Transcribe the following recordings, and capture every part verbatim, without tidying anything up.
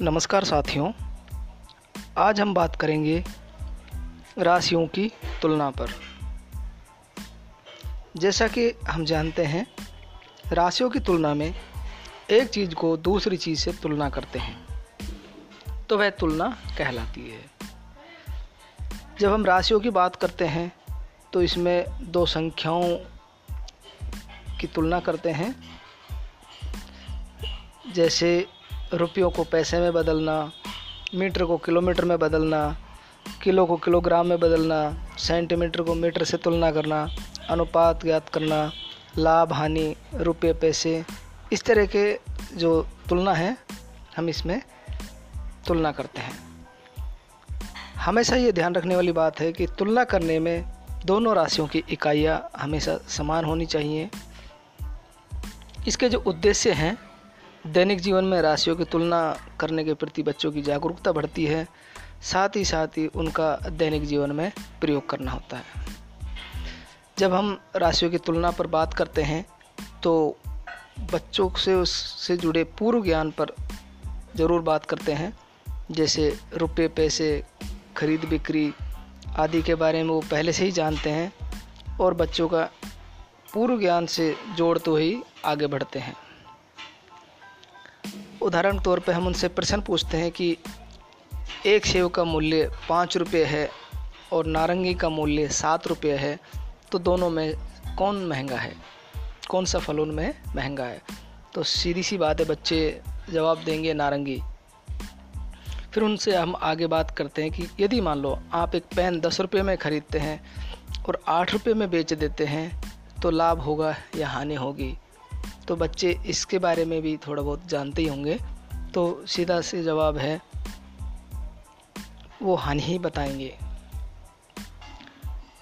नमस्कार साथियों, आज हम बात करेंगे राशियों की तुलना पर। जैसा कि हम जानते हैं, राशियों की तुलना में एक चीज़ को दूसरी चीज़ से तुलना करते हैं तो वह तुलना कहलाती है। जब हम राशियों की बात करते हैं तो इसमें दो संख्याओं की तुलना करते हैं, जैसे रुपयों को पैसे में बदलना, मीटर को किलोमीटर में बदलना, किलो को किलोग्राम में बदलना, सेंटीमीटर को मीटर से तुलना करना, अनुपात ज्ञात करना, लाभ हानि, रुपये पैसे, इस तरह के जो तुलना है हम इसमें तुलना करते हैं। हमेशा ये ध्यान रखने वाली बात है कि तुलना करने में दोनों राशियों की इकाइयाँ हमेशा समान होनी चाहिए। इसके जो उद्देश्य हैं, दैनिक जीवन में राशियों की तुलना करने के प्रति बच्चों की जागरूकता बढ़ती है, साथ ही साथ ही उनका दैनिक जीवन में प्रयोग करना होता है। जब हम राशियों की तुलना पर बात करते हैं तो बच्चों से उससे जुड़े पूर्व ज्ञान पर ज़रूर बात करते हैं, जैसे रुपये पैसे, खरीद बिक्री आदि के बारे में वो पहले से ही जानते हैं और बच्चों का पूर्व ज्ञान से जोड़ तो ही आगे बढ़ते हैं। उदाहरण के तौर पर हम उनसे प्रश्न पूछते हैं कि एक सेब का मूल्य पाँच रुपये है और नारंगी का मूल्य सात रुपये है, तो दोनों में कौन महंगा है, कौन सा फल उनमें महंगा है? तो सीधी सी बात है, बच्चे जवाब देंगे नारंगी। फिर उनसे हम आगे बात करते हैं कि यदि मान लो आप एक पेन दस रुपये में ख़रीदते हैं और आठ रुपये में बेच देते हैं तो लाभ होगा या हानि होगी? तो बच्चे इसके बारे में भी थोड़ा बहुत जानते ही होंगे, तो सीधा से जवाब है वो हानि ही बताएंगे।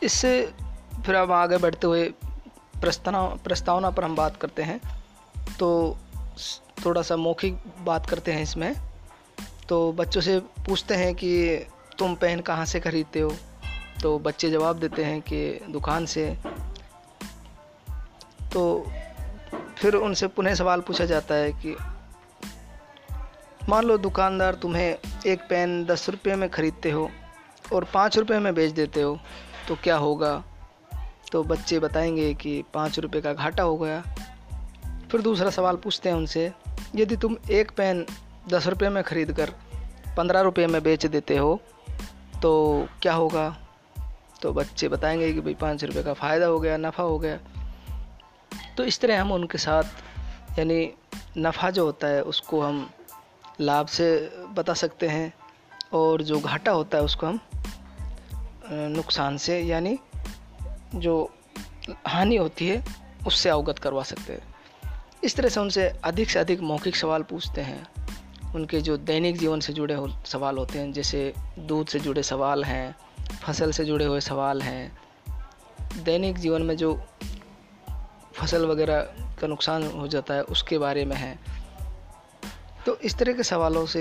इससे फिर हम आगे बढ़ते हुए प्रस्तावना प्रस्तावना पर हम बात करते हैं, तो थोड़ा सा मौखिक बात करते हैं इसमें। तो बच्चों से पूछते हैं कि तुम पेन कहाँ से खरीदते हो? तो बच्चे जवाब देते हैं कि दुकान से। तो फिर उनसे पुनः सवाल पूछा जाता है कि मान लो दुकानदार तुम्हें एक पेन दस रुपये में ख़रीदते हो और पाँच रुपये में बेच देते हो तो क्या होगा? तो बच्चे बताएंगे कि पाँच रुपये का घाटा हो गया। फिर दूसरा सवाल पूछते हैं उनसे, यदि तुम एक पेन दस रुपये में ख़रीद कर पंद्रह रुपये में बेच देते हो तो क्या होगा? तो बच्चे बताएंगे कि भाई पाँच रुपये का फ़ायदा हो गया, नफ़ा हो गया। तो इस तरह हम उनके साथ यानी नफ़ा जो होता है उसको हम लाभ से बता सकते हैं और जो घाटा होता है उसको हम नुकसान से यानी जो हानि होती है उससे अवगत करवा सकते हैं। इस तरह से उनसे अधिक से अधिक मौखिक सवाल पूछते हैं। उनके जो दैनिक जीवन से जुड़े हो सवाल होते हैं, जैसे दूध से जुड़े सवाल हैं, फसल से जुड़े हुए सवाल हैं, दैनिक जीवन में जो फसल वगैरह का नुकसान हो जाता है उसके बारे में है। तो इस तरह के सवालों से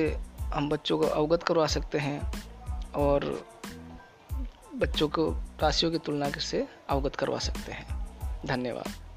हम बच्चों को अवगत करवा सकते हैं और बच्चों को राशियों की तुलना से अवगत करवा सकते हैं। धन्यवाद।